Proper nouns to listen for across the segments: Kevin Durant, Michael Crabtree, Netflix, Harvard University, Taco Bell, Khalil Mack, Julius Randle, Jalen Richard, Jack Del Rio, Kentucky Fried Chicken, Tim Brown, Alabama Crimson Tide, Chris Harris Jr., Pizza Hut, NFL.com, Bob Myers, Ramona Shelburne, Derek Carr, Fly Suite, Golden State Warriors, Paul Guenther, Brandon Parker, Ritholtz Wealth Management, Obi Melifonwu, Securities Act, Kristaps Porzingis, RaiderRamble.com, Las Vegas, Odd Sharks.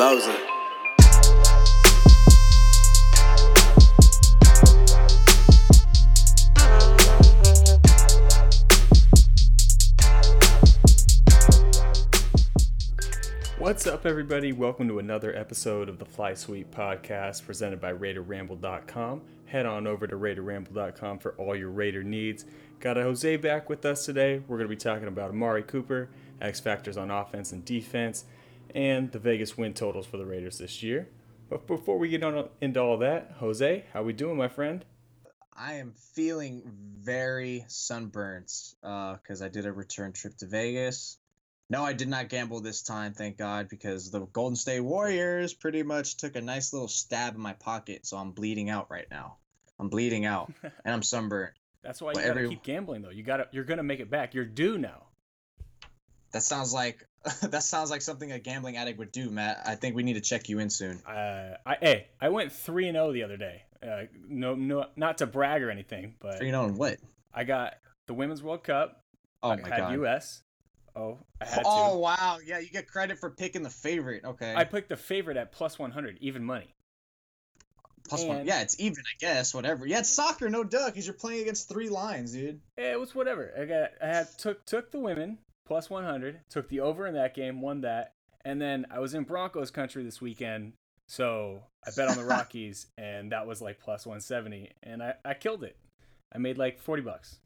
loves her. What's up, everybody? Welcome to another episode of the Fly Suite podcast presented by RaiderRamble.com. Head on over to RaiderRamble.com for all your Raider needs. Got a Jose back with us today. We're going to be talking about Amari Cooper, X-Factors on offense and defense, and the Vegas win totals for the Raiders this year. But before we get on into all that, Jose, how we doing, my friend? I am feeling very sunburnt because I did a return trip to Vegas. No, I did not gamble this time, thank God, because the Golden State Warriors pretty much took a nice little stab in my pocket, so I'm bleeding out right now. I'm bleeding out, and I'm sunburnt. That's why you gotta keep gambling, though. You're gonna make it back. You're due now. That sounds like something a gambling addict would do, Matt. I think we need to check you in soon. I went 3-0 the other day. No, not to brag or anything, but 3-0 in what? I got the Women's World Cup. Oh my God. U.S. Oh, I had to. Oh wow, yeah, you get credit for picking the favorite. Okay. I picked the favorite at +100, even money. +1, yeah, it's even, I guess. Whatever. Yeah, it's soccer, no duh, because you're playing against three lines, dude. Yeah, it was whatever. I took the women. +100, took the over in that game, won that, and then I was in Broncos country this weekend, so I bet on the Rockies, and that was like +170, and I killed it. I made like $40.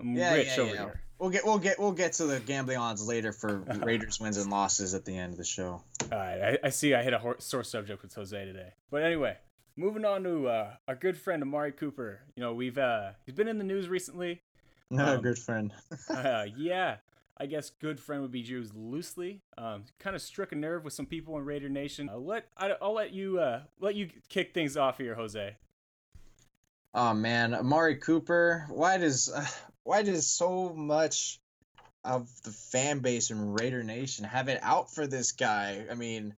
I'm rich over here. We'll get to the gambling odds later for Raiders wins and losses at the end of the show. All right, I see. I hit a sore subject with Jose today, but anyway, moving on to our good friend Amari Cooper. You know, he's been in the news recently. Not a good friend. Yeah. I guess good friend would be used loosely. Kind of struck a nerve with some people in Raider Nation. I'll let you kick things off here, Jose. Oh man, Amari Cooper. Why does so much of the fan base in Raider Nation have it out for this guy? I mean,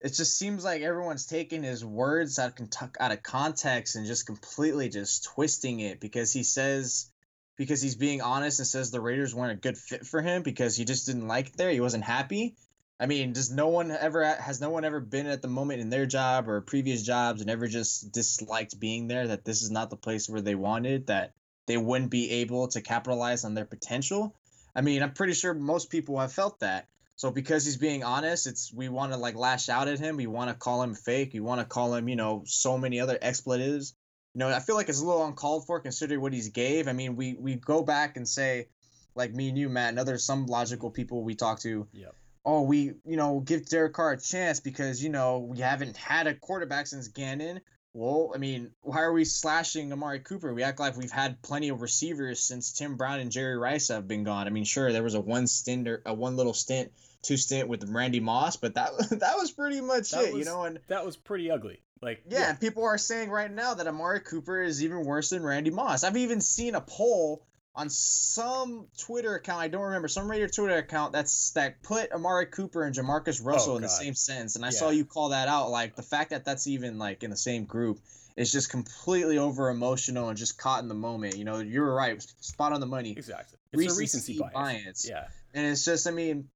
it just seems like everyone's taking his words out of context and just completely just twisting it because he says. Because he's being honest and says the Raiders weren't a good fit for him because he just didn't like it there. He wasn't happy. I mean, has no one ever been at the moment in their job or previous jobs and ever just disliked being there, that this is not the place where they wanted, that they wouldn't be able to capitalize on their potential? I mean, I'm pretty sure most people have felt that. So because he's being honest, we want to like lash out at him. We want to call him fake. We want to call him, you know, so many other expletives. You know, I feel like it's a little uncalled for considering what he's gave. I mean, we go back and say, like me and you, Matt, and other some logical people we talk to, yep. Oh, we, you know, give Derek Carr a chance because, you know, we haven't had a quarterback since Gannon. Well, I mean, why are we slashing Amari Cooper? We act like we've had plenty of receivers since Tim Brown and Jerry Rice have been gone. I mean, sure, there was a two-stint with Randy Moss, but that was pretty much it, you know. And that was pretty ugly. Like, yeah, and people are saying right now that Amari Cooper is even worse than Randy Moss. I've even seen a poll on some Twitter account, I don't remember, some Raider Twitter account that put Amari Cooper and JaMarcus Russell in the same sentence. And I saw you call that out. Like, the fact that that's even, like, in the same group is just completely over-emotional and just caught in the moment. You know, you're right. Spot on the money. Exactly. It's recency bias. Yeah. And it's just, I mean,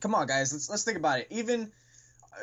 come on, guys. Let's think about it. Even...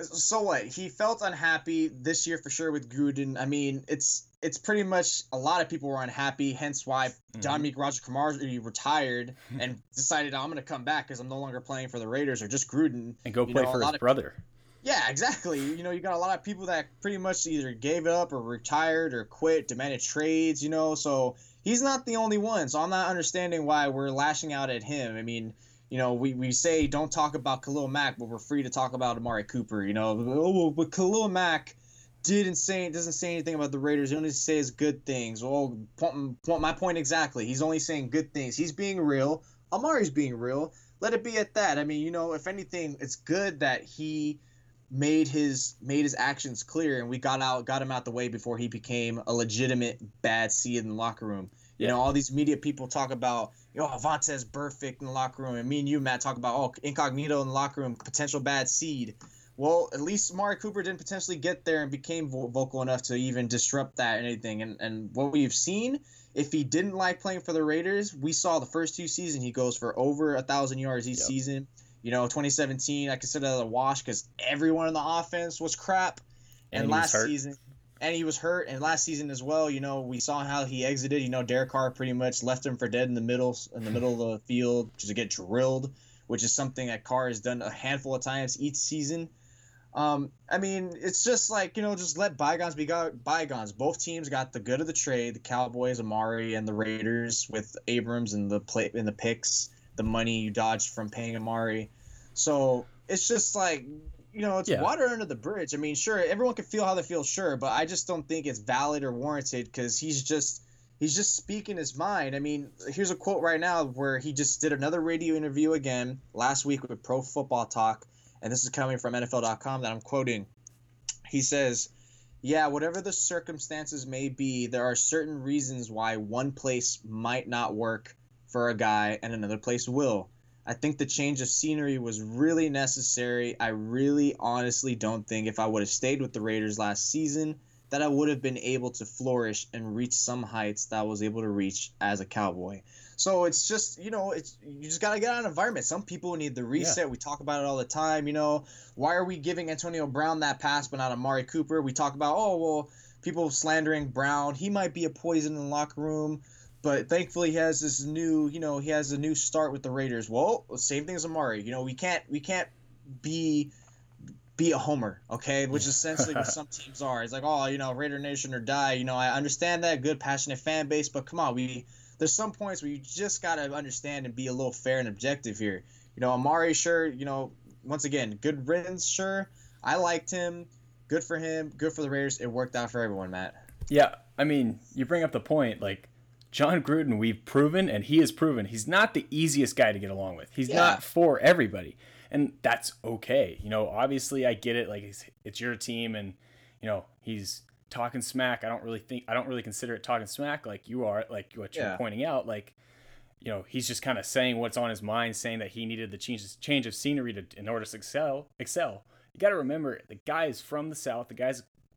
So what? He felt unhappy this year for sure with Gruden. I mean, it's pretty much a lot of people were unhappy, hence why Dominique Roger-Kamara retired and decided, I'm going to come back because I'm no longer playing for the Raiders or just Gruden. And go play for his brother. Yeah, exactly. You know, you got a lot of people that pretty much either gave up or retired or quit, demanded trades, you know. So he's not the only one. So I'm not understanding why we're lashing out at him. I mean... You know, we say don't talk about Khalil Mack, but we're free to talk about Amari Cooper. You know, but Khalil Mack doesn't say anything about the Raiders. He only says good things. Well, my point exactly. He's only saying good things. He's being real. Amari's being real. Let it be at that. I mean, you know, if anything, it's good that he made his actions clear and we got him out the way before he became a legitimate bad seed in the locker room. You know, all these media people talk about, you know, Avante's perfect in the locker room. And me and you, Matt, talk about, Incognito in the locker room, potential bad seed. Well, at least Amari Cooper didn't potentially get there and became vocal enough to even disrupt that and anything. And what we've seen, if he didn't like playing for the Raiders, we saw the first two seasons he goes for over 1,000 yards each season. You know, 2017, I consider that a wash because everyone in the offense was crap. And last season, and he was hurt. And last season as well, you know, we saw how he exited. You know, Derek Carr pretty much left him for dead in the middle of the field to get drilled, which is something that Carr has done a handful of times each season. I mean, it's just like, you know, just let bygones be bygones. Both teams got the good of the trade, the Cowboys, Amari, and the Raiders with Abrams and the picks, the money you dodged from paying Amari. So it's just like, you know, it's water under the bridge. I mean, sure, everyone can feel how they feel, sure, but I just don't think it's valid or warranted because he's just speaking his mind. I mean, here's a quote right now where he just did another radio interview again last week with Pro Football Talk, and this is coming from NFL.com that I'm quoting. He says, "Yeah, whatever the circumstances may be, there are certain reasons why one place might not work for a guy and another place will. I think the change of scenery was really necessary. I really honestly don't think if I would have stayed with the Raiders last season that I would have been able to flourish and reach some heights that I was able to reach as a Cowboy." So it's just, you know, you just got to get out of an environment. Some people need the reset. Yeah. We talk about it all the time. You know, why are we giving Antonio Brown that pass but not Amari Cooper? We talk about, oh, well, people slandering Brown. He might be a poison in the locker room. But thankfully, he has a new start with the Raiders. Well, same thing as Amari. You know, we can't be a homer, okay? Which is essentially what some teams are. It's like, oh, you know, Raider Nation or die. You know, I understand that, good, passionate fan base, but come on, there's some points where you just gotta understand and be a little fair and objective here. You know, Amari, sure. You know, once again, good riddance. Sure, I liked him. Good for him. Good for the Raiders. It worked out for everyone, Matt. Yeah, I mean, you bring up the point, like. Jon Gruden, we've proven, and he has proven, he's not the easiest guy to get along with. He's not for everybody, and that's okay. You know, obviously, I get it. Like, it's your team, and, you know, he's talking smack. I don't really consider it talking smack like you are, like what you're pointing out. Like, you know, he's just kind of saying what's on his mind, saying that he needed the change of scenery in order to excel. You got to remember, the guy is from the South. The guy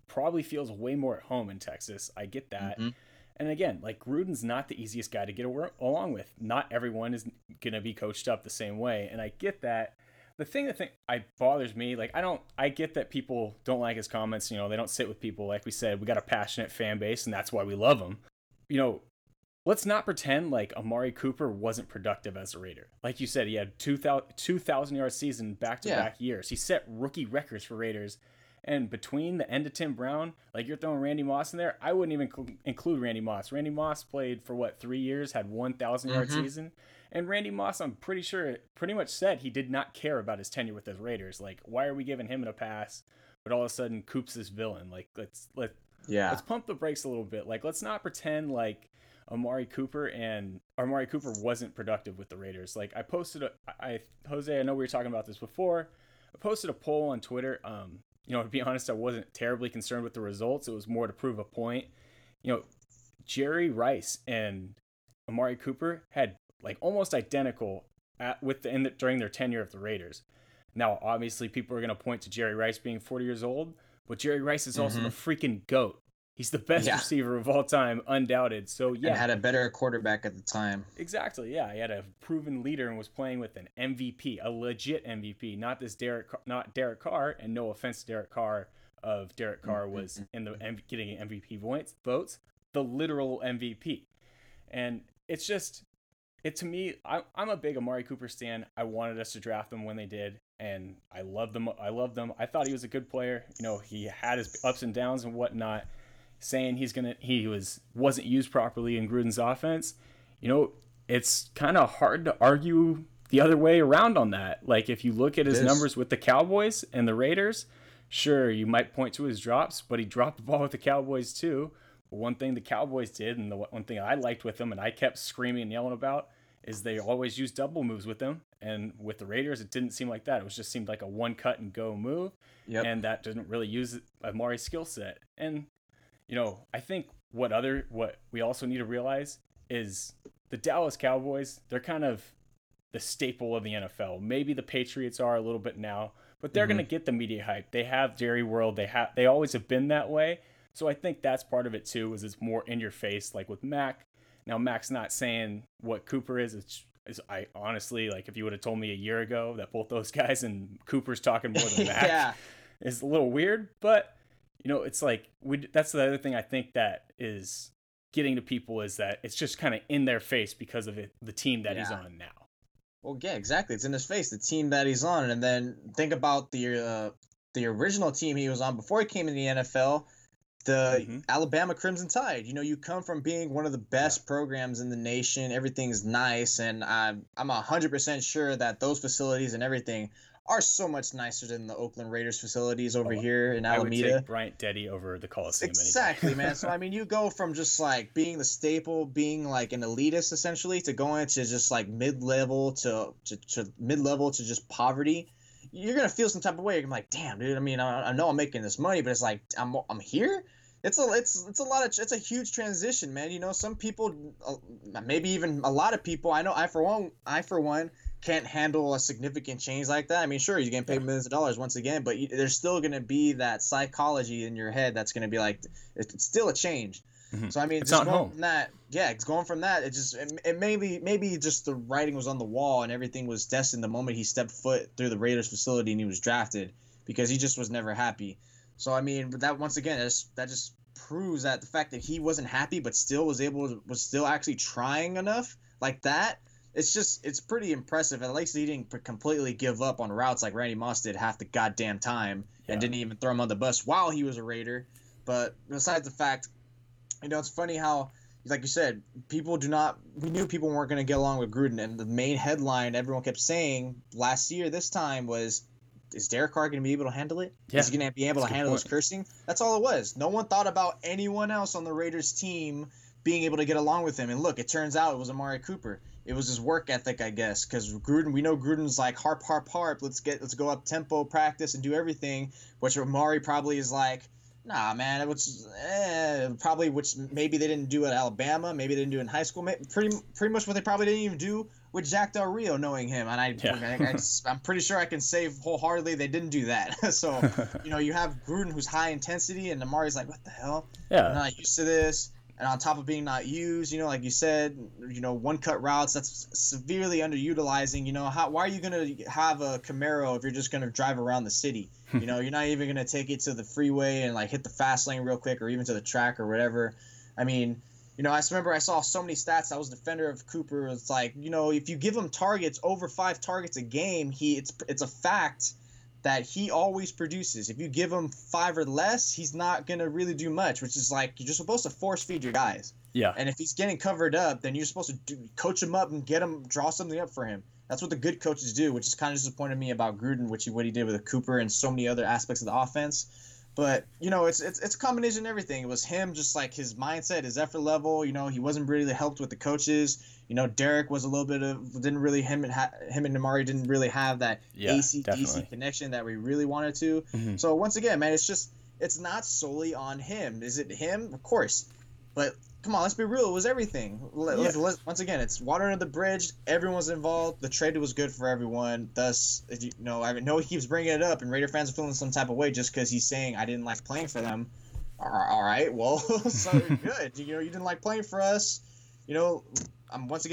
probably feels way more at home in Texas. I get that. Mm-hmm. And again, like, Gruden's not the easiest guy to get along with. Not everyone is going to be coached up the same way, and I get that. The thing that bothers me, like, I get that people don't like his comments. You know, they don't sit with people. Like we said, we got a passionate fan base, and that's why we love him. You know, let's not pretend like Amari Cooper wasn't productive as a Raider. Like you said, he had 2,000-yard season back-to-back years. He set rookie records for Raiders. And between the end of Tim Brown, like, you're throwing Randy Moss in there, I wouldn't even include Randy Moss. Randy Moss played for, 3 years, had 1,000-yard season. And Randy Moss, I'm pretty sure, pretty much said he did not care about his tenure with the Raiders. Like, why are we giving him a pass, but all of a sudden Coop's this villain? Like, let's pump the brakes a little bit. Like, let's not pretend like Amari Cooper wasn't productive with the Raiders. Like, I posted Jose, I know we were talking about this before. I posted a poll on Twitter. You know, to be honest, I wasn't terribly concerned with the results. It was more to prove a point. You know, Jerry Rice and Amari Cooper had, like, almost identical during their tenure of the Raiders. Now, obviously, people are going to point to Jerry Rice being 40 years old, but Jerry Rice is also the freaking GOAT. He's the best receiver of all time, undoubted. So, yeah. And had a better quarterback at the time. Exactly, yeah. He had a proven leader and was playing with an MVP, a legit MVP, not Derek Carr, and no offense to Derek Carr. Derek Carr was in the getting MVP votes, the literal MVP. And it's just, to me, I'm a big Amari Cooper stan. I wanted us to draft them when they did. And I love them. I thought he was a good player. You know, he had his ups and downs and whatnot. Saying he wasn't used properly in Gruden's offense, you know, it's kind of hard to argue the other way around on that. Like, if you look at his numbers with the Cowboys and the Raiders, sure, you might point to his drops, but he dropped the ball with the Cowboys too. But one thing the Cowboys did, and the one thing I liked with them and I kept screaming and yelling about, is they always used double moves with them. And with the Raiders, it didn't seem like that. It seemed like a one cut and go move. Yep. And that didn't really use Amari's skill set. And you know, I think what we also need to realize is the Dallas Cowboys, they're kind of the staple of the NFL. Maybe the Patriots are a little bit now, but they're going to get the media hype. They have Jerry World. They always have been that way. So I think that's part of it too, is it's more in your face, like with Mack. Now, Mack's not saying what Cooper is. It's I honestly, like, if you would have told me a year ago that both those guys and Cooper's talking more than Mack yeah. is a little weird, but you know, it's like that's the other thing I think that is getting to people is that it's just kind of in their face because of it, the team that yeah. he's on now. Well, yeah, exactly. It's in his face, the team that he's on. And then think about the original team he was on before he came in the NFL, the mm-hmm. Alabama Crimson Tide. You know, you come from being one of the best yeah. programs in the nation. Everything's nice. And I'm 100% sure that those facilities and everything are so much nicer than the Oakland Raiders facilities over here in Alameda. I would take Bryant Deddy over the Coliseum. Exactly, man. So, I mean, you go from just, like, being the staple, being, like, an elitist, essentially, to going to just, like, mid-level to just poverty. You're going to feel some type of way. You're gonna be like, damn, dude, I mean, I know I'm making this money, but it's like, I'm here? It's a huge transition, man. You know, some people, maybe even a lot of people, I know I, for one, can't handle a significant change like that. I mean, sure, you're getting paid millions of dollars once again, but there's still going to be that psychology in your head that's going to be like, it's still a change. Mm-hmm. So I mean, it's just going from that, yeah, it's going from that. It just it maybe just the writing was on the wall and everything was destined the moment he stepped foot through the Raiders facility and he was drafted, because he just was never happy. So I mean, that once again, that just proves that the fact that he wasn't happy but still was still actually trying enough like that. It's pretty impressive. At least he didn't completely give up on routes like Randy Moss did half the goddamn time yeah. and didn't even throw him on the bus while he was a Raider. But besides the fact, you know, it's funny how, like you said, we knew people weren't going to get along with Gruden. And the main headline everyone kept saying last year this time was, is Derek Carr going to be able to handle it? Yeah. Is he going to be able to handle his cursing? That's all it was. No one thought about anyone else on the Raiders team being able to get along with him. And look, it turns out it was Amari Cooper. It was his work ethic, I guess, because Gruden. We know Gruden's like harp, harp, harp. Let's go up tempo, practice, and do everything. Which Amari probably is like, nah, man. Which maybe they didn't do at Alabama. Maybe they didn't do in high school. Pretty much what they probably didn't even do with Jack Del Rio, knowing him. And I'm pretty sure I can say wholeheartedly they didn't do that. So you know, you have Gruden who's high intensity, and Amari's like, what the hell? Yeah, I'm not used to this. And on top of being not used, you know, like you said, you know, one-cut routes, that's severely underutilizing. You know, why are you going to have a Camaro if you're just going to drive around the city? You know, you're not even going to take it to the freeway and, like, hit the fast lane real quick or even to the track or whatever. I mean, you know, I just remember I saw so many stats. I was a defender of Cooper. It's like, you know, if you give him targets, over 5 targets a game, it's a fact that he always produces. If you give him 5 or less, he's not going to really do much, which is like, you're just supposed to force feed your guys. Yeah. And if he's getting covered up, then you're supposed to coach him up and get him, draw something up for him. That's what the good coaches do, which is kind of disappointed me about Gruden, what he did with Cooper and so many other aspects of the offense. But, you know, it's a combination of everything. It was him, just like his mindset, his effort level. You know, he wasn't really helped with the coaches. You know, Derek was a little bit of, didn't really, him and Amari didn't really have that AC-DC connection that we really wanted to. Mm-hmm. So once again, man, it's not solely on him. Is it him? Of course. But come on, let's be real. It was everything. Once again, it's water under the bridge. Everyone's involved. The trade was good for everyone. Thus, you know, I know he keeps bringing it up, and Raider fans are feeling some type of way just because he's saying, I didn't like playing for them. All right, well, so good. You know, you didn't like playing for us. You know, I'm glad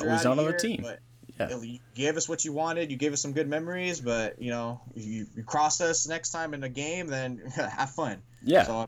you're out of here. Team. But yeah. You gave us what you wanted. You gave us some good memories. But, you know, you cross us next time in a game, then have fun. Yeah. So,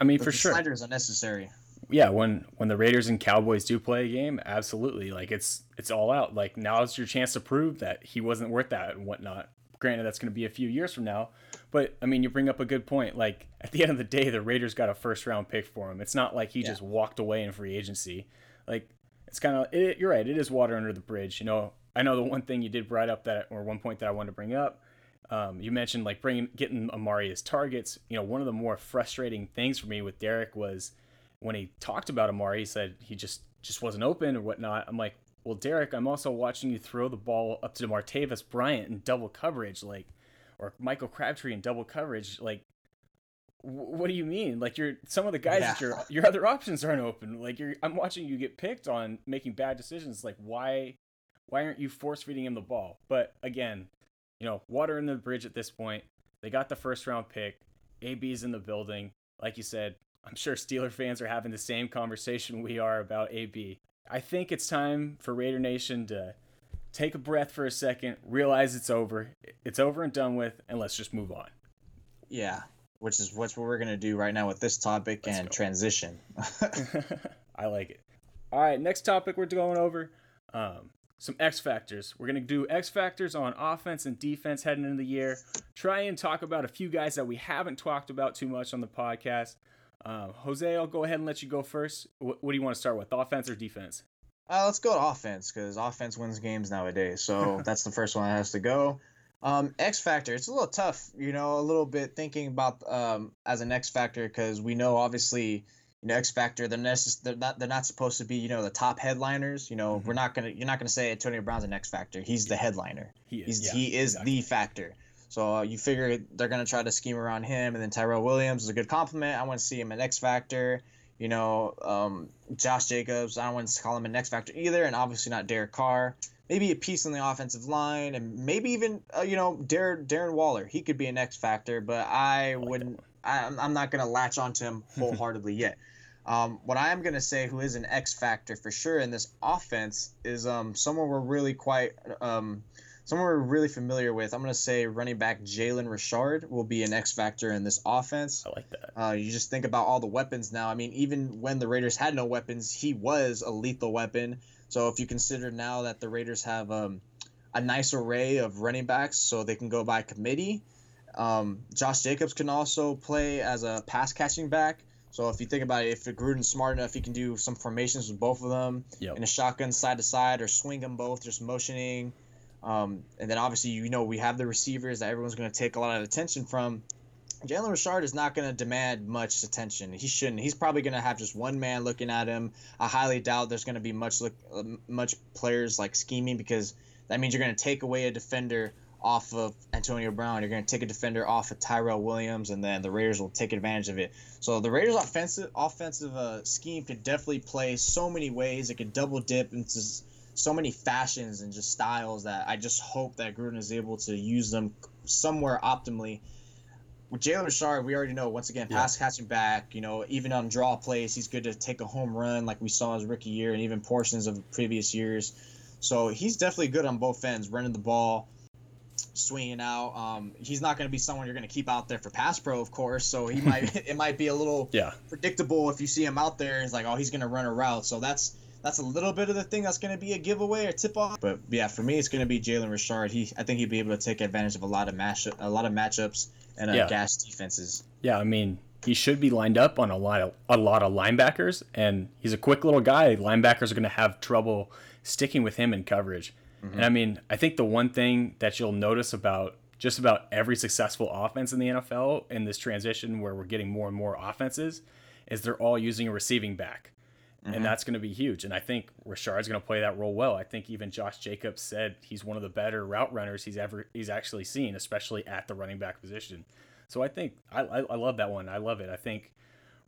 I mean for sure. The slider is unnecessary. Yeah, when the Raiders and Cowboys do play a game, absolutely. Like, it's all out. Like, now's your chance to prove that he wasn't worth that and whatnot. Granted, that's going to be a few years from now. But, I mean, you bring up a good point. Like, at the end of the day, the Raiders got a first-round pick for him. It's not like he just walked away in free agency. Like, it's kind of – you're right. It is water under the bridge. You know, I know the one thing you did bring up one point that I wanted to bring up, you mentioned, like, getting Amari his targets. You know, one of the more frustrating things for me with Derek was – when he talked about Amari, he said he just wasn't open or whatnot. I'm like, well, Derek, I'm also watching you throw the ball up to Martavis Bryant in double coverage, like, or Michael Crabtree in double coverage. Like, what do you mean? Like, some of the guys that your other options aren't open. Like, I'm watching you get picked on making bad decisions. Like, why aren't you force feeding him the ball? But again, you know, water under the bridge at this point. They got the first round pick. AB's in the building, like you said. I'm sure Steeler fans are having the same conversation we are about AB. I think it's time for Raider Nation to take a breath for a second, realize it's over and done with, and let's just move on. Yeah, which is what we're going to do right now with this topic transition. I like it. All right, next topic we're going over, some X Factors. We're going to do X Factors on offense and defense heading into the year. Try and talk about a few guys that we haven't talked about too much on the podcast. Jose, I'll go ahead and let you go first. What do you want to start with, offense or defense? Let's go to offense, because offense wins games nowadays. So that's the first one that has to go. X Factor, it's a little tough, a little bit thinking about as an X Factor, because we know, obviously, X Factor, they're not supposed to be, the top headliners. Mm-hmm. You're not going to say Antonio Brown's an X Factor. He's the headliner. He is the factor. So you figure they're going to try to scheme around him. And then Tyrell Williams is a good compliment. I want to see him an X Factor. Josh Jacobs, I don't want to call him an X Factor either, and obviously not Derek Carr. Maybe a piece on the offensive line, and maybe even, Darren Waller. He could be an X Factor, but I'm not going to latch onto him wholeheartedly yet. What I am going to say who is an X Factor for sure in this offense is someone we're really someone we're really familiar with. I'm going to say running back Jalen Richard will be an X Factor in this offense. I like that. You just think about all the weapons now. I mean, even when the Raiders had no weapons, he was a lethal weapon. So if you consider now that the Raiders have a nice array of running backs, so they can go by committee. Josh Jacobs can also play as a pass-catching back. So if you think about it, if Gruden's smart enough, he can do some formations with both of them in a shotgun side-to-side or swing them both, just motioning. And then obviously, we have the receivers that everyone's going to take a lot of attention from. Jalen Richard is not going to demand much attention. He shouldn't. He's probably going to have just one man looking at him. I highly doubt there's going to be much players like scheming, because that means you're going to take away a defender off of Antonio Brown. You're going to take a defender off of Tyrell Williams, and then the Raiders will take advantage of it. So the Raiders' offensive scheme could definitely play so many ways. It could double dip into so many fashions and just styles that I just hope that Gruden is able to use them somewhere optimally. With Jalen Richard, we already know, once again, pass catching back, even on draw plays, he's good to take a home run like we saw his rookie year and even portions of previous years. So he's definitely good on both ends, running the ball, swinging out. He's not going to be someone you're going to keep out there for pass pro, of course. So he might be a little predictable if you see him out there. It's like, oh, he's going to run a route. So that's a little bit of the thing that's going to be a giveaway or tip off. But yeah, for me, it's going to be Jalen Richard. I think he'd be able to take advantage of a lot of matchups and gas defenses. Yeah, I mean, he should be lined up on a lot of linebackers, and he's a quick little guy. Linebackers are going to have trouble sticking with him in coverage. Mm-hmm. And I mean, I think the one thing that you'll notice about just about every successful offense in the NFL in this transition where we're getting more and more offenses is they're all using a receiving back. Mm-hmm. And that's going to be huge. And I think Richard's going to play that role well. I think even Josh Jacobs said he's one of the better route runners he's actually seen, especially at the running back position. So I think I love that one. I love it. I think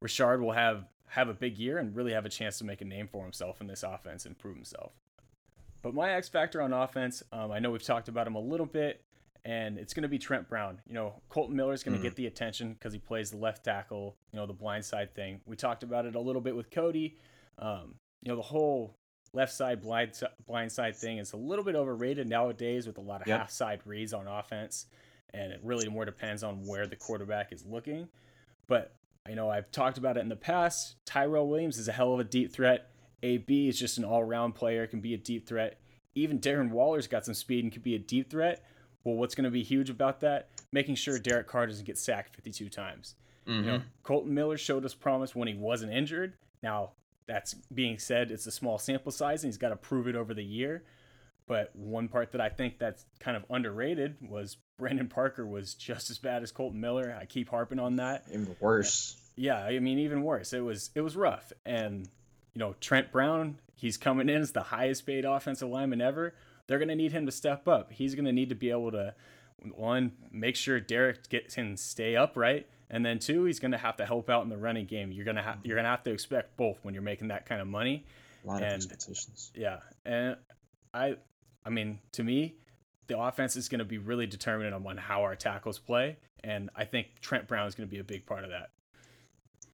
Richard will have a big year and really have a chance to make a name for himself in this offense and prove himself. But my X Factor on offense, I know we've talked about him a little bit, and it's going to be Trent Brown. Kolton Miller is going to get the attention because he plays the left tackle, the blind side thing. We talked about it a little bit with Cody. The whole left side blind side thing is a little bit overrated nowadays with a lot of half side reads on offense, and it really more depends on where the quarterback is looking. But I've talked about it in the past. Tyrell Williams is a hell of a deep threat. AB is just an all-around player, can be a deep threat. Even Darren Waller's got some speed and could be a deep threat. Well, what's going to be huge about that? Making sure Derek Carr doesn't get sacked 52 times. Mm-hmm. Kolton Miller showed us promise when he wasn't injured. Now, that's being said, it's a small sample size, and he's got to prove it over the year. But one part that I think that's kind of underrated was Brandon Parker was just as bad as Kolton Miller. I keep harping on that. Even worse. Yeah, I mean, even worse. It was rough. And, Trent Brown, he's coming in as the highest paid offensive lineman ever. They're going to need him to step up. He's going to need to be able to, one, make sure Derek can stay upright. And then two, he's going to have to help out in the running game. You're gonna have to expect both when you're making that kind of money. A lot of expectations. Yeah, and I mean, to me, the offense is going to be really determinant on how our tackles play, and I think Trent Brown is going to be a big part of that.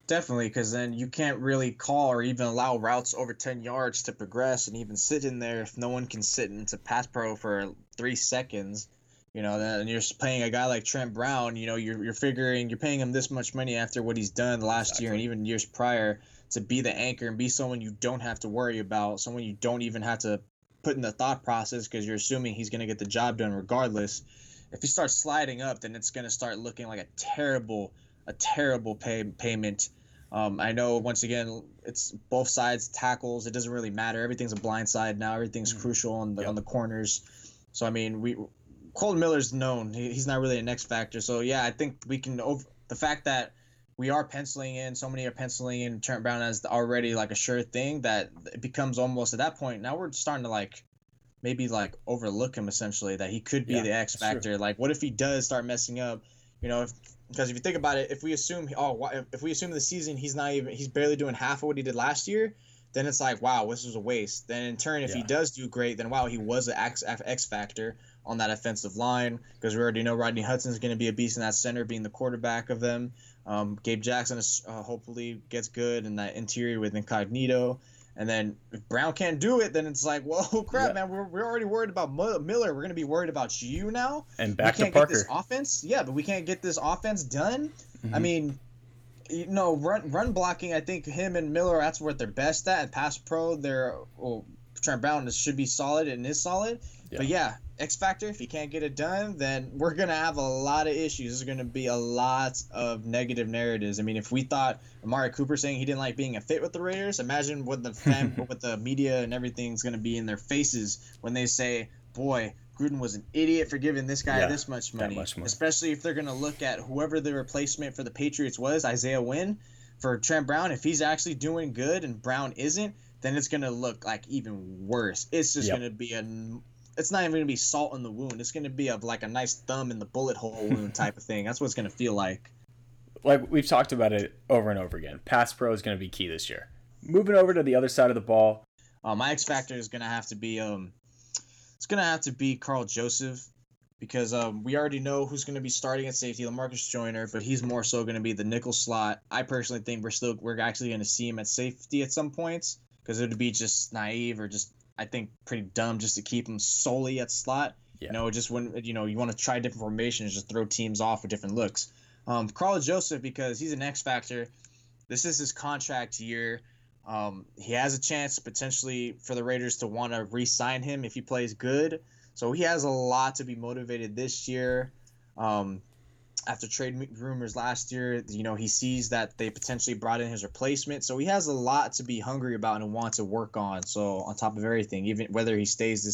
Definitely, because then you can't really call or even allow routes over 10 yards to progress and even sit in there if no one can sit into pass pro for 3 seconds. You know, then you're paying a guy like Trent Brown, you know, you're figuring you're paying him this much money after what he's done last year and even years prior to be the anchor and be someone you don't have to worry about, someone you don't even have to put in the thought process because you're assuming he's going to get the job done regardless. If he starts sliding up, then it's going to start looking like a terrible payment. I know, once again, it's both sides, tackles. It doesn't really matter. Everything's a blind side now. Everything's crucial on the corners. So, I mean, Kolton Miller's known. He's not really an X factor. So, yeah, I think we can the fact that we are penciling in, so many are penciling in Trent Brown as already like a sure thing, that it becomes almost at that point. Now we're starting to maybe overlook him essentially, that he could be the X factor. True. Like, what if he does start messing up? You know, because if you think about it, if we assume the season he's barely doing half of what he did last year, then it's like, wow, this was a waste. Then in turn, if he does do great, then wow, he was an X factor on that offensive line, because we already know Rodney Hudson's going to be a beast in that center, being the quarterback of them. Gabe Jackson hopefully gets good in that interior with Incognito. And then if Brown can't do it, then it's like, whoa, crap, man, we're already worried about Miller. We're going to be worried about you now. And back to Parker. We can't get this offense done. Mm-hmm. I mean, you know, run blocking, I think him and Miller, that's what they're best at. And pass pro, Trent Brown should be solid and is solid. Yeah. But, yeah, X factor, if you can't get it done, then we're going to have a lot of issues. There's going to be a lot of negative narratives. I mean, if we thought Amari Cooper saying he didn't like being a fit with the Raiders, imagine what what the media and everything's going to be in their faces when they say, boy, Gruden was an idiot for giving this guy this much money. Especially if they're going to look at whoever the replacement for the Patriots was, Isaiah Wynn, for Trent Brown. If he's actually doing good and Brown isn't, then it's going to look even worse. It's just going to be it's not even going to be salt in the wound. It's going to be a nice thumb in the bullet hole wound type of thing. That's what it's going to feel like. Like we've talked about it over and over again. Pass pro is going to be key this year. Moving over to the other side of the ball. My X factor is going to have to be Karl Joseph, because we already know who's going to be starting at safety, LaMarcus Joyner, but he's more so going to be the nickel slot. I personally think we're actually going to see him at safety at some points, because it would be just naive or just, I think, pretty dumb just to keep him solely at slot. Yeah. You know, just when you want to try different formations, just throw teams off with different looks. Karl Joseph, because he's an X factor. This is his contract year. He has a chance potentially for the Raiders to want to re-sign him if he plays good. So he has a lot to be motivated this year. After trade rumors last year, he sees that they potentially brought in his replacement. So he has a lot to be hungry about and want to work on. So on top of everything, even whether he stays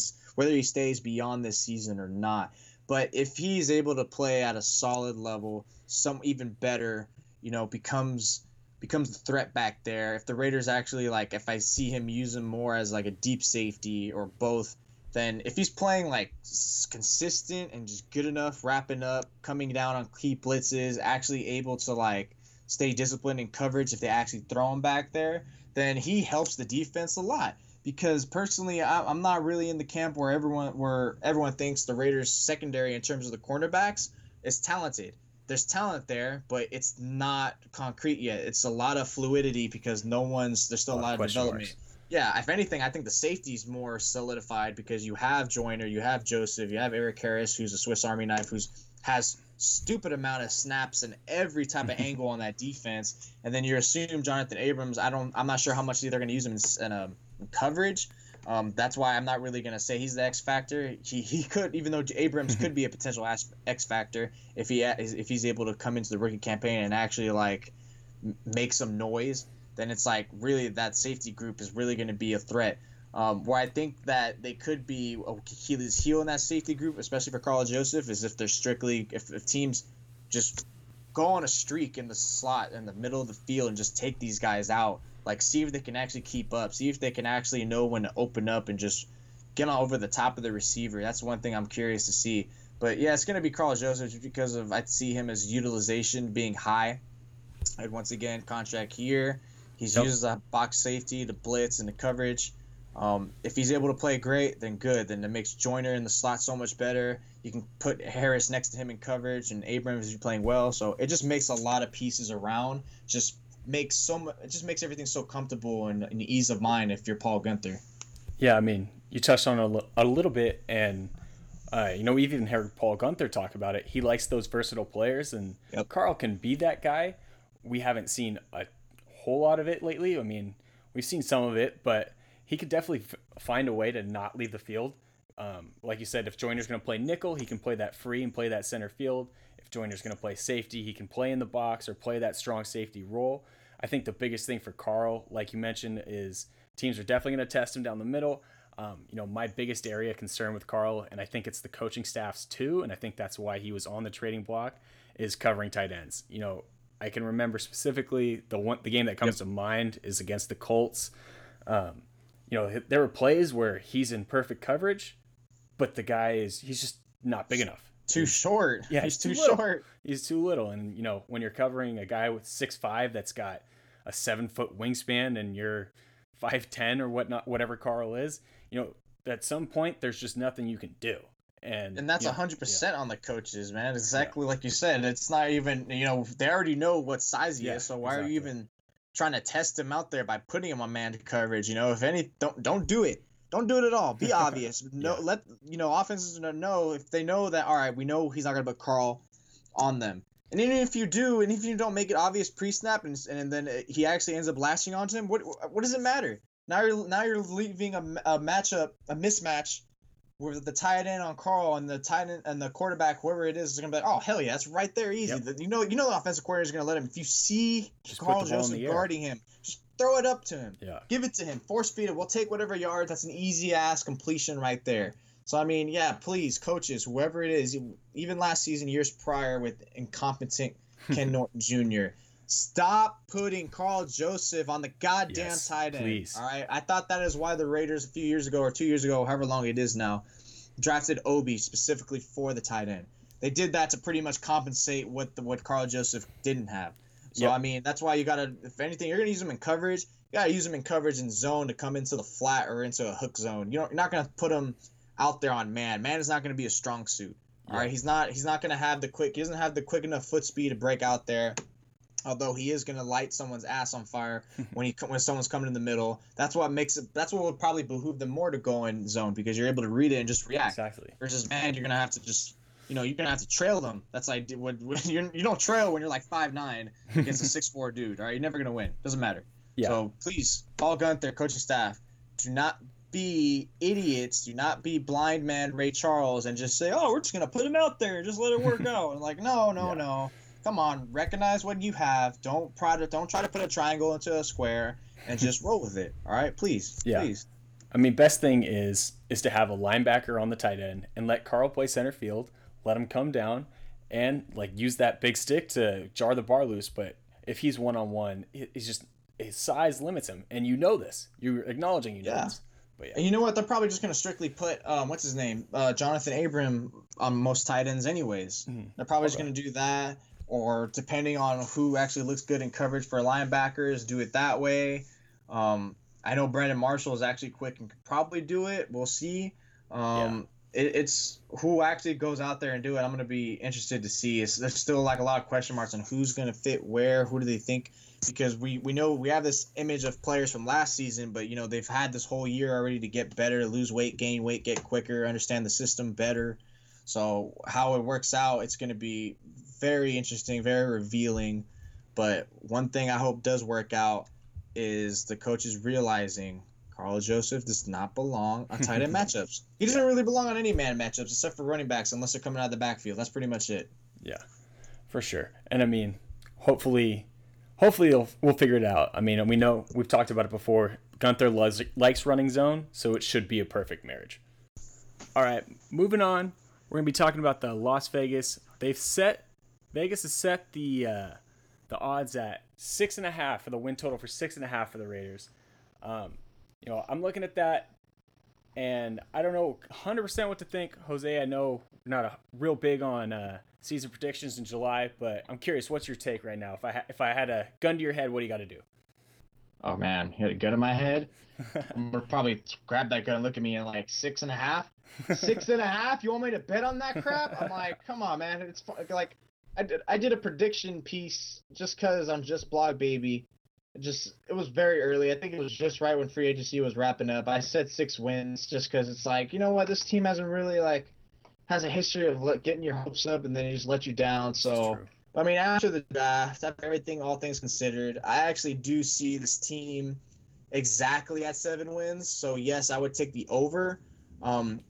beyond this season or not. But if he's able to play at a solid level, some even better, becomes the threat back there. If the Raiders actually, if I see him use him more as a deep safety or both, then if he's playing consistent and just good enough, wrapping up, coming down on key blitzes, actually able to stay disciplined in coverage if they actually throw him back there, then he helps the defense a lot. Because personally, I'm not really in the camp where everyone thinks the Raiders secondary in terms of the cornerbacks is talented. There's talent there, but it's not concrete yet. It's a lot of fluidity because there's still a lot of development. Marks. Yeah, if anything, I think the safety's more solidified because you have Joyner, you have Joseph, you have Eric Harris, who's a Swiss Army knife, who has stupid amount of snaps and every type of angle on that defense. And then you assume Jonathan Abrams. I'm not sure how much they're going to use him in coverage. That's why I'm not really going to say he's the X factor. He could, even though Abrams could be a potential X factor if he's able to come into the rookie campaign and actually make some noise. Then it's really that safety group is really going to be a threat. Where I think that they could be Achilles heel in that safety group, especially for Karl Joseph, is if they're strictly if teams just go on a streak in the slot in the middle of the field and just take these guys out. See if they can actually keep up. See if they can actually know when to open up and just get all over the top of the receiver. That's one thing I'm curious to see. But, yeah, it's going to be Karl Joseph because I'd see him as utilization being high. And once again, contract here. He uses a box safety, the blitz, and the coverage. If he's able to play great, then good. Then it makes Joyner in the slot so much better. You can put Harris next to him in coverage, and Abrams is playing well. So it just makes a lot of pieces around just makes so much, it just makes everything so comfortable and ease of mind if you're Paul Guenther. Yeah, I mean, you touched on a little bit, and you know, we've even heard Paul Guenther talk about it. He likes those versatile players, and yep, Karl can be that guy. We haven't seen a whole lot of it lately. I mean, we've seen some of it, but he could definitely find a way to not leave the field. Like you said, if Joyner's going to play nickel, he can play that free and play that center field. If Joyner's going to play safety, he can play in the box or play that strong safety role. I think the biggest thing for Karl, like you mentioned, is teams are definitely going to test him down the middle. You know, my biggest area of concern with Karl, and I think it's the coaching staff's too, and I think that's why he was on the trading block, is covering tight ends. You know, I can remember specifically the game that comes to mind is against the Colts. You know, there were plays where he's in perfect coverage, but the guy he's just not big enough. Too short. Yeah, he's too short. He's too little. And, you know, when you're covering a guy with 6'5" that's got a 7-foot wingspan and you're 5'10" or whatnot, whatever Karl is, you know, at some point there's just nothing you can do. And that's 100% on the coaches, man. Exactly, like you said. It's not even, you know, they already know what size he is, so why are you even trying to test him out there by putting him on man coverage? You know, if any, don't do it. Don't do it at all. Be obvious. No, let you know, offenses know if they know that, all right, we know he's not going to put Karl on them. And even if you do, and if you don't make it obvious pre-snap, and then he actually ends up lashing onto him, what does it matter? Now you're leaving a matchup, a mismatch, where the tight end on Karl and the tight end and the quarterback, whoever it is going to be like, oh, hell yeah, that's right there, easy. Yep. You know the offensive coordinator is going to let him. If you see Karl Joseph guarding him, just throw it up to him. Yeah. Give it to him. Force feed it. We'll take whatever yards. That's an easy-ass completion right there. So, I mean, yeah, please, coaches, whoever it is, even last season, years prior with incompetent Ken Norton Jr., stop putting Karl Joseph on the goddamn tight end. Please. All right. I thought that is why the Raiders a few years ago or 2 years ago, however long it is now, drafted Obi specifically for the tight end. They did that to pretty much compensate what Karl Joseph didn't have. So, I mean, that's why you got to, if anything, you're going to use him in coverage. You got to use him in coverage and zone to come into the flat or into a hook zone. You're not going to put him out there on man. Man is not going to be a strong suit. All right. He's not going to have the quick, he doesn't have the quick enough foot speed to break out there. Although he is going to light someone's ass on fire when someone's coming in the middle. That's what makes it. That's what would probably behoove them more to go in zone, because you're able to read it and just react. Exactly. Versus man, you're going to have to just, you know, you're going to have to trail them. That's like when you don't trail when you're like 5'9" against a 6'4" dude. All right, you're never going to win. Doesn't matter. Yeah. So please, Paul Guenther, coaching staff, do not be idiots. Do not be blind man Ray Charles and just say, oh, we're just going to put him out there, just let it work out. And like, no. Come on, recognize what you have. Don't try to put a triangle into a square and just roll with it. All right, please. I mean, best thing is to have a linebacker on the tight end and let Karl play center field. Let him come down and like use that big stick to jar the bar loose. But if he's one on one, it's just his size limits him, and you know this. You're acknowledging this. But And you know what? They're probably just gonna strictly put what's his name, Jonathan Abrams on most tight ends, anyways. Mm-hmm. They're probably just gonna do that. Or depending on who actually looks good in coverage for linebackers, do it that way. I know Brandon Marshall is actually quick and could probably do it. We'll see. It's who actually goes out there and do it. I'm going to be interested to see. There's still like a lot of question marks on who's going to fit where, who do they think. Because we know we have this image of players from last season, but, you know, they've had this whole year already to get better, lose weight, gain weight, get quicker, understand the system better. So how it works out, it's going to be very interesting, very revealing. But one thing I hope does work out is the coaches realizing Karl Joseph does not belong on tight end matchups. He doesn't really belong on any man matchups except for running backs, unless they're coming out of the backfield. That's pretty much it. Yeah, for sure. And, I mean, hopefully we'll figure it out. I mean, we know we've talked about it before. Guenther likes running zone, so it should be a perfect marriage. All right, moving on. We're going to be talking about the Las Vegas. Vegas has set the odds at 6.5 for the win total, for 6.5 for the Raiders. You know, I'm looking at that, and I don't know 100% what to think. Jose, I know you're not real big on season predictions in July, but I'm curious, what's your take right now? If I had a gun to your head, what do you got to do? Oh man, hit a gun in my head. I'm gonna probably grab that gun and look at me and like 6.5. 6.5? You want me to bet on that crap? I'm like, come on, man. It's like I did a prediction piece just because I'm just blog baby, it was very early. I think it was just right when free agency was wrapping up. I said 6 wins just because it's like, you know what, this team hasn't really like has a history of getting your hopes up and then they just let you down. So I mean, after the draft, after everything, all things considered, I actually do see this team exactly at 7 wins. So yes, I would take the over.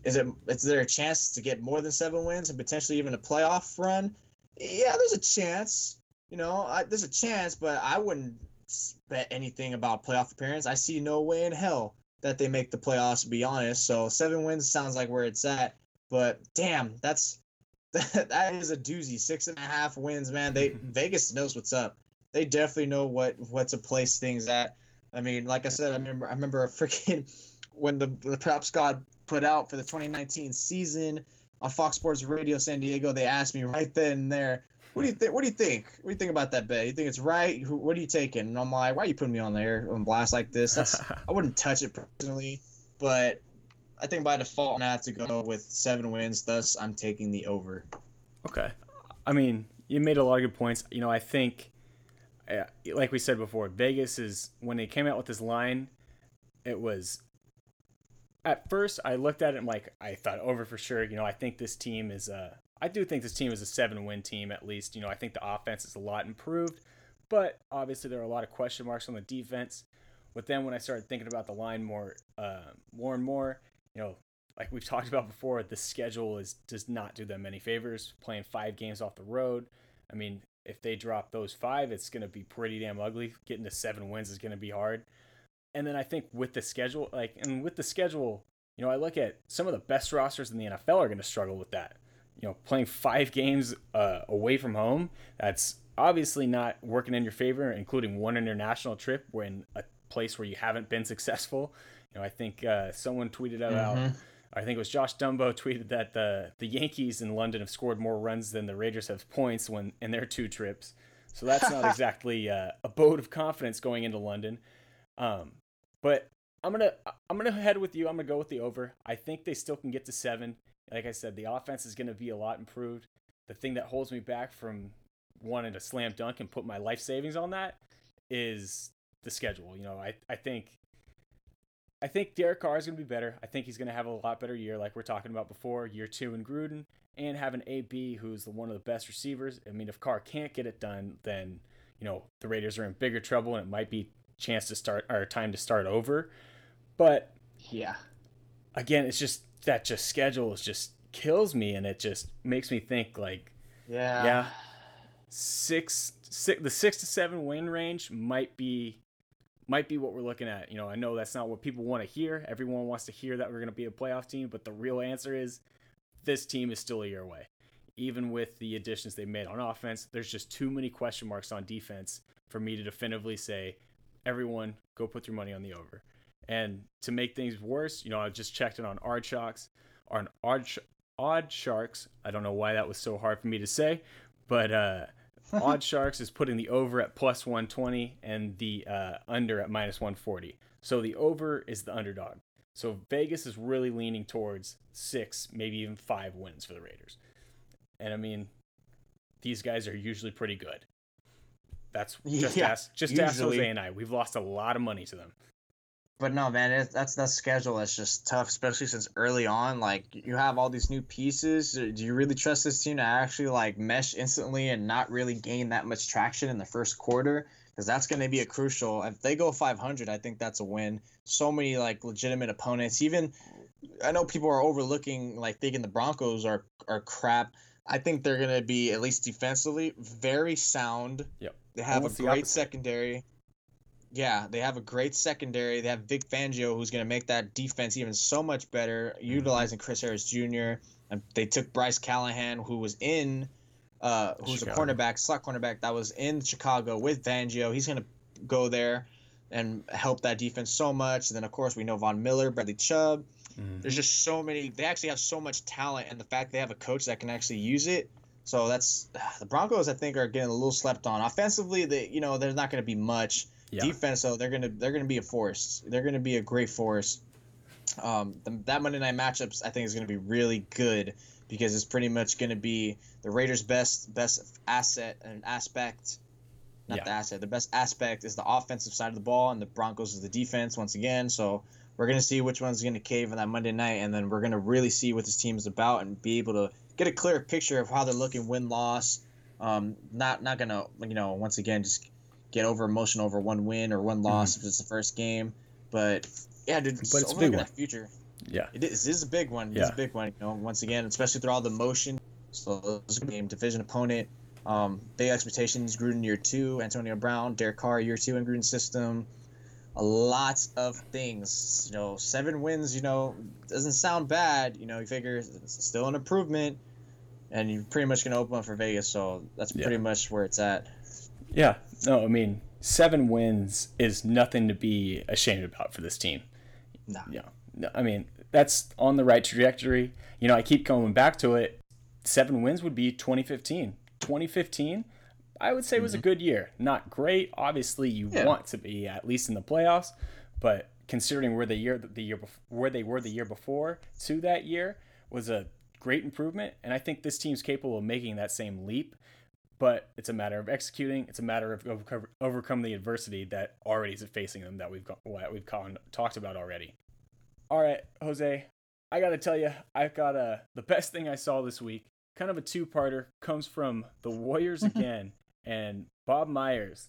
Is there a chance to get more than 7 wins and potentially even a playoff run? Yeah, there's a chance. You know, there's a chance, but I wouldn't bet anything about playoff appearance. I see no way in hell that they make the playoffs, to be honest. So 7 wins sounds like where it's at. But damn, that is a doozy. 6.5 wins, man. Vegas knows what's up. They definitely know what to place things at. I mean, like I said, I remember a freaking when the props god put out for the 2019 season on Fox Sports Radio San Diego. They asked me right then and there, What do you think about that bet? You think it's right? What are you taking? And I'm like, why are you putting me on the air on blast like this? I wouldn't touch it personally, but I think by default I have to go with 7 wins. Thus, I'm taking the over. Okay. I mean, you made a lot of good points. You know, I think, like we said before, Vegas is when they came out with this line, it was. At first, I looked at it and I thought over for sure. You know, I think this team is I do think this team is a 7-win team at least. You know, I think the offense is a lot improved, but obviously there are a lot of question marks on the defense. But then when I started thinking about the line more and more, you know, like we've talked about before, the schedule does not do them many favors. Playing 5 games off the road, I mean, if they drop those 5, it's going to be pretty damn ugly. Getting to 7 wins is going to be hard. And then I think with the schedule, you know, I look at some of the best rosters in the NFL are going to struggle with that. You know, playing 5 games away from home, that's obviously not working in your favor, including 1 international trip when a place where you haven't been successful. You know, I think someone tweeted out, I think it was Josh Dumbo tweeted that the Yankees in London have scored more runs than the Raiders have points when in their 2 trips. So that's not exactly a boat of confidence going into London. But I'm gonna head with you. I'm gonna go with the over. I think they still can get to 7. Like I said, the offense is going to be a lot improved. The thing that holds me back from wanting to slam dunk and put my life savings on that is the schedule. You know, I think Derek Carr is going to be better. I think he's going to have a lot better year, like we're talking about before, year 2 in Gruden, and have an AB who's one of the best receivers. I mean, if Carr can't get it done, then, you know, the Raiders are in bigger trouble, and it might be time to start over. But yeah, again, it's just. That just schedule just kills me, and it just makes me think yeah, 6 to 7 win range might be what we're looking at. You know, I know that's not what people want to hear. Everyone wants to hear that we're going to be a playoff team, but the real answer is this team is still a year away. Even with the additions they made on offense, there's just too many question marks on defense for me to definitively say, everyone go put your money on the over. And to make things worse, you know, I just checked it on Odd Sharks. I don't know why that was so hard for me to say, but Odd Sharks is putting the over at +120 and the under at -140. So the over is the underdog. So Vegas is really leaning towards 6, maybe even 5 wins for the Raiders. And I mean, these guys are usually pretty good. That's ask Jose and I. We've lost a lot of money to them. But no, man, that's that schedule that's just tough, especially since early on, like, you have all these new pieces. Do you really trust this team to actually, like, mesh instantly and not really gain that much traction in the first quarter? Because that's going to be a crucial. If they go 500, I think that's a win. So many, like, legitimate opponents. Even I know people are overlooking, like, thinking the Broncos are crap. I think they're going to be, at least defensively, very sound. Yep. They have almost a great secondary. Yeah, they have a great secondary. They have Vic Fangio, who's going to make that defense even so much better, utilizing Chris Harris Jr. And they took Bryce Callahan, who was in, who's a slot cornerback that was in Chicago with Fangio. He's going to go there and help that defense so much. And then, of course, we know Von Miller, Bradley Chubb. Mm-hmm. There's just so many. They actually have so much talent, and the fact they have a coach that can actually use it. So that's the Broncos. I think are getting a little slept on offensively. There's not going to be much. Yeah. Defense, though, they're gonna be a force. They're gonna be a great force. That Monday night matchups, I think, is gonna be really good because it's pretty much gonna be the Raiders' best asset and aspect not the asset. The best aspect is the offensive side of the ball, and the Broncos is the defense once again. So we're going to see which one's going to cave on that Monday night, and then we're going to really see what this team is about and be able to get a clear picture of how they're looking win-loss. Not going to, once again, just get over emotional over one win or one loss if it's the first game. But, yeah, dude, but it's a big one. Future. Yeah. It is a big one. Yeah. It's a big one, once again, especially through all the motion. So this game, division opponent, big expectations, Gruden year two, Antonio Brown, Derek Carr year two in Gruden's system. A lot of things, 7 wins, doesn't sound bad. You figure it's still an improvement, and you're pretty much gonna open up for Vegas. So that's pretty much where it's at. Yeah, no, I mean 7 wins is nothing to be ashamed about for this team. No, no, I mean that's on the right trajectory. I keep coming back to it. 7 wins would be 2015. 2015. I would say it was a good year. Not great. Obviously, you want to be at least in the playoffs, but considering where they were the year before to that year was a great improvement. And I think this team's capable of making that same leap, but it's a matter of executing. It's a matter of overcome the adversity that already is facing them that we've talked about already. All right, Jose, I got to tell you, I've got the best thing I saw this week. Kind of a two-parter, comes from the Warriors again. And Bob Myers.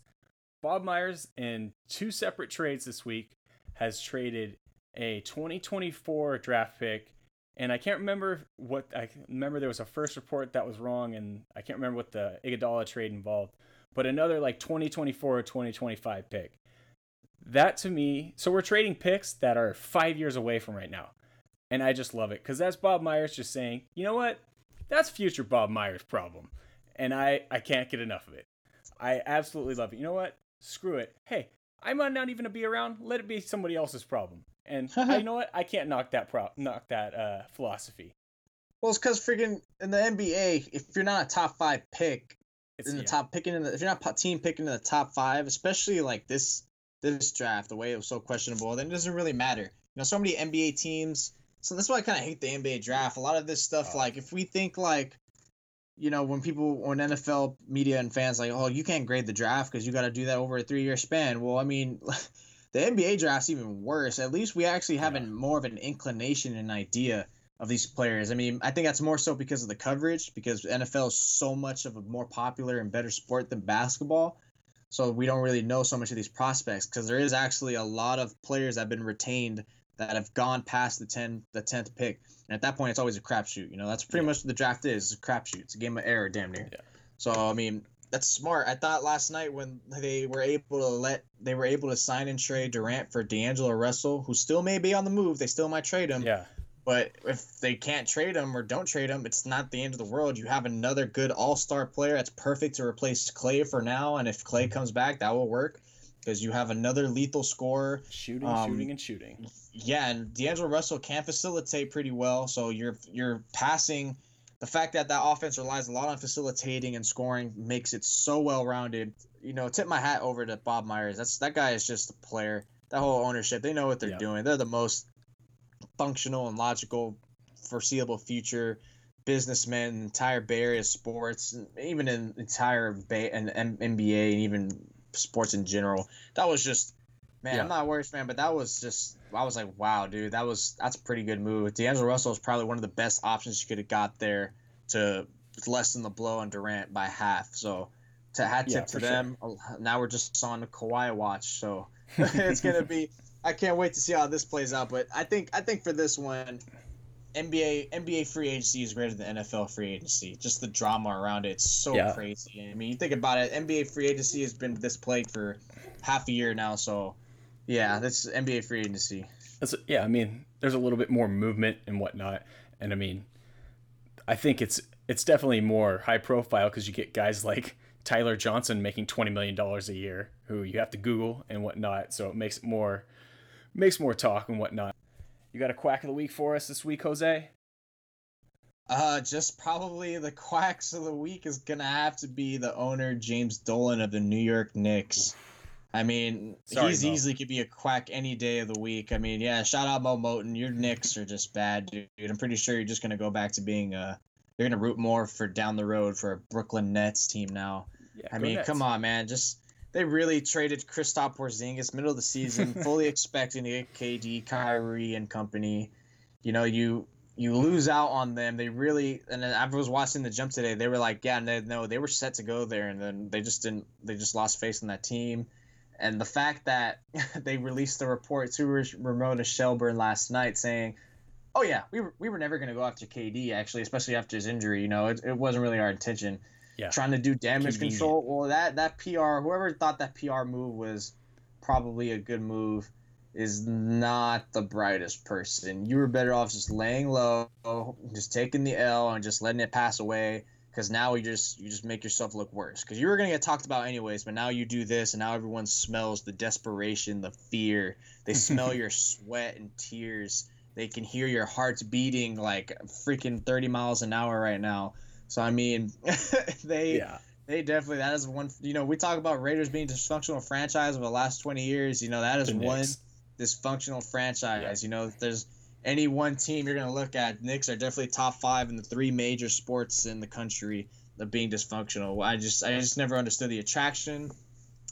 Bob Myers, in 2 separate trades this week, has traded a 2024 draft pick. And I can't remember there was a first report that was wrong, and I can't remember what the Iguodala trade involved. But another, 2024 or 2025 pick. That, to me... So we're trading picks that are 5 years away from right now. And I just love it. Because that's Bob Myers just saying, you know what? That's future Bob Myers' problem. And I can't get enough of it. I absolutely love it. You know what? Screw it. Hey, I might not even be around. Let it be somebody else's problem. And you know what? I can't knock that philosophy. Well, it's because freaking in the NBA, if you're not a top 5 pick, if you're not team picking in the top 5, especially this draft, the way it was so questionable, then it doesn't really matter. So many NBA teams. So that's why I kind of hate the NBA draft. A lot of this stuff, if we think when NFL media and fans you can't grade the draft because you got to do that over a 3-year span. Well, I mean, the NBA draft's even worse. At least we actually have more of an inclination and idea of these players. I mean, I think that's more so because of the coverage, because NFL is so much of a more popular and better sport than basketball. So we don't really know so much of these prospects, because there is actually a lot of players that have been retained that have gone past the 10th pick. And at that point, it's always a crapshoot. That's pretty much what the draft is. It's a crapshoot. It's a game of error, damn near. Yeah. So, I mean, that's smart. I thought last night when they were able to sign and trade Durant for D'Angelo Russell, who still may be on the move. They still might trade him. Yeah. But if they can't trade him or don't trade him, it's not the end of the world. You have another good all-star player that's perfect to replace Klay for now. And if Klay comes back, that will work, because you have another lethal scorer. Shooting. Yeah, and D'Angelo Russell can facilitate pretty well. So you're passing. The fact that offense relies a lot on facilitating and scoring makes it so well-rounded. Tip my hat over to Bob Myers. That guy is just a player. That whole ownership, they know what they're doing. They're the most functional and logical, foreseeable future businessmen in the entire Bay Area sports, and even in the entire NBA and even sports in general. That was just, man, I'm not a Warriors fan, but that was just, I was like, wow, dude, that's a pretty good move. D'Angelo Russell is probably one of the best options you could have got there to lessen the blow on Durant by half. So, hat tip to them. Sure. Now we're just on the Kawhi watch. So it's gonna be. I can't wait to see how this plays out. But I think for this one, NBA free agency is greater than NFL free agency. Just the drama around it, it's so crazy. I mean, you think about it, NBA free agency has been this plague for half a year now. So, yeah, that's NBA free agency. Yeah, I mean, there's a little bit more movement and whatnot. And, I mean, I think it's definitely more high profile, because you get guys like Tyler Johnson making $20 million a year, who you have to Google and whatnot. So it makes more talk and whatnot. You got a quack of the week for us this week, Jose? Just probably the quacks of the week is going to have to be the owner, James Dolan, of the New York Knicks. I mean, he easily could be a quack any day of the week. I mean, yeah, shout out Mo Moten. Your Knicks are just bad, dude. I'm pretty sure you're just going to go back to being you're going to root more for down the road for a Brooklyn Nets team now. Yeah, I mean, Nets. Come on, man. Just They really traded Kristaps Porzingis middle of the season, fully expecting to get KD, Kyrie, and company. You know, you lose out on them. They really, and then I was watching the Jump today. They were like, yeah, no, they were set to go there, and then they just didn't. They just lost faith in that team. And the fact that they released the report to Ramona Shelburne last night saying, oh, yeah, we were never going to go after KD, actually, especially after his injury. You know, it wasn't really our intention. Yeah. Trying to do damage control. Well, that PR, whoever thought that PR move was probably a good move is not the brightest person. You were better off just laying low, just taking the L and just letting it pass away. Because now you just make yourself look worse. Because you were going to get talked about anyways, but now you do this, and now everyone smells the desperation, the fear. They smell your sweat and tears. They can hear your hearts beating like freaking 30 miles an hour right now. So, I mean, they definitely – that is one – you know, we talk about Raiders being a dysfunctional franchise over the last 20 years. You know, that is one dysfunctional franchise. Yeah. You know, if there's – any one team you're going to look at, Knicks are definitely top five in the three major sports in the country of being dysfunctional. I just never understood the attraction.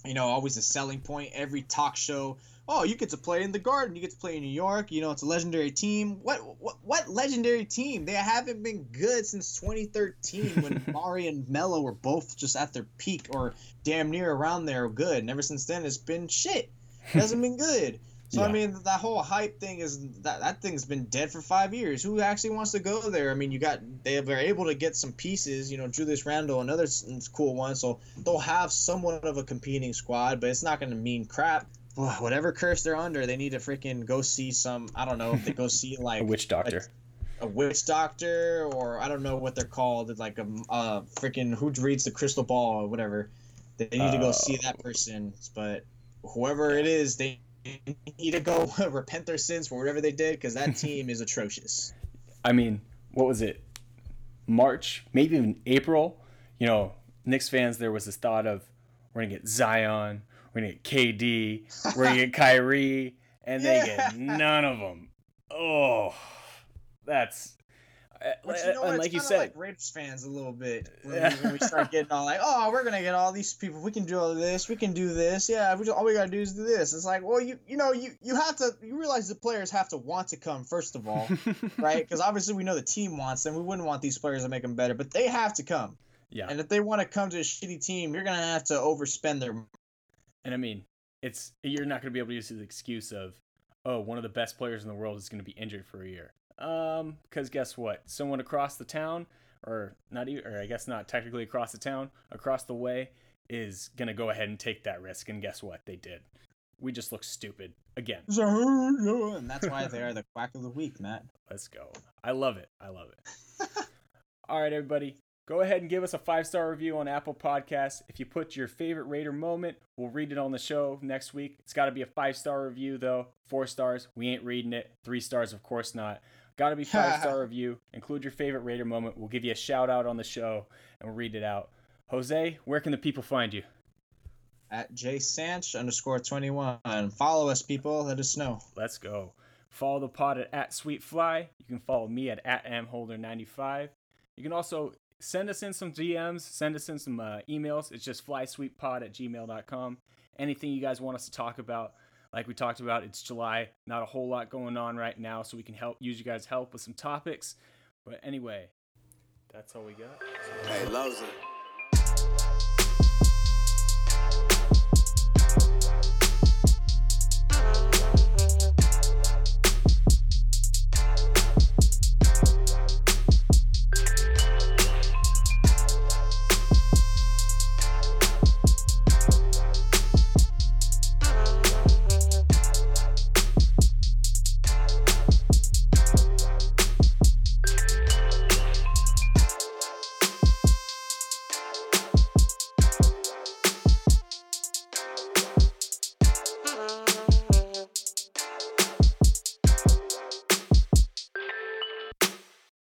You know, always a selling point. Every talk show, oh, you get to play in the Garden. You get to play in New York. You know, it's a legendary team. What legendary team? They haven't been good since 2013 when Mari and Melo were both just at their peak or damn near around there good. And ever since then, it's been shit. It hasn't been good. So, yeah. I mean, that whole hype thing is that thing's been dead for 5 years. Who actually wants to go there? I mean, they were able to get some pieces, you know, Julius Randle, another cool one. So they'll have somewhat of a competing squad, but it's not going to mean crap. Ugh, whatever curse they're under, they need to freaking go see some, I don't know, if they go see like a witch doctor. A witch doctor, or I don't know what they're called, like a freaking who reads the crystal ball or whatever. They need to go see that person. But whoever it is, they need to go repent their sins for whatever they did, because that team is atrocious. I mean, what was it? March, maybe even April. You know, Knicks fans, there was this thought of we're going to get Zion, we're going to get KD, we're going to get Kyrie, and they get none of them. Oh, that's... Which, you know what, like you said, like Raiders fans a little bit when we start getting all like, oh, we're gonna get all these people, we can do all this, we can do this, yeah, all we gotta do is do this. It's like, well, you have to, you realize the players have to want to come first of all, right? Because obviously we know the team wants them. We wouldn't want these players to make them better, but they have to come. Yeah. And if they want to come to a shitty team, you're gonna have to overspend their. And I mean, it's you're not gonna be able to use the excuse of, oh, one of the best players in the world is gonna be injured for a year. Because guess what? Someone across the town, or not even, or I guess not technically across the town, across the way, is gonna go ahead and take that risk. And guess what? They did. We just look stupid again. And that's why they are the quack of the week, Matt. Let's go. I love it. All right, everybody, go ahead and give us a 5-star review on Apple Podcasts. If you put your favorite Raider moment, we'll read it on the show next week. It's got to be a 5-star review though. 4 stars, we ain't reading it. 3 stars, of course not. Got to be 5-star review. Include your favorite Raider moment. We'll give you a shout out on the show and we'll read it out. Jose, where can the people find you? At jsanch_21. Follow us, people. Let us know. Let's go. Follow the pod at @SweetFly. You can follow me at @amholder95. You can also send us in some DMs. Send us in some emails. It's just flysuitepod@gmail.com. Anything you guys want us to talk about. Like we talked about, it's July, not a whole lot going on right now, so we can use you guys' help with some topics. But anyway, that's all we got. Hey, Loza.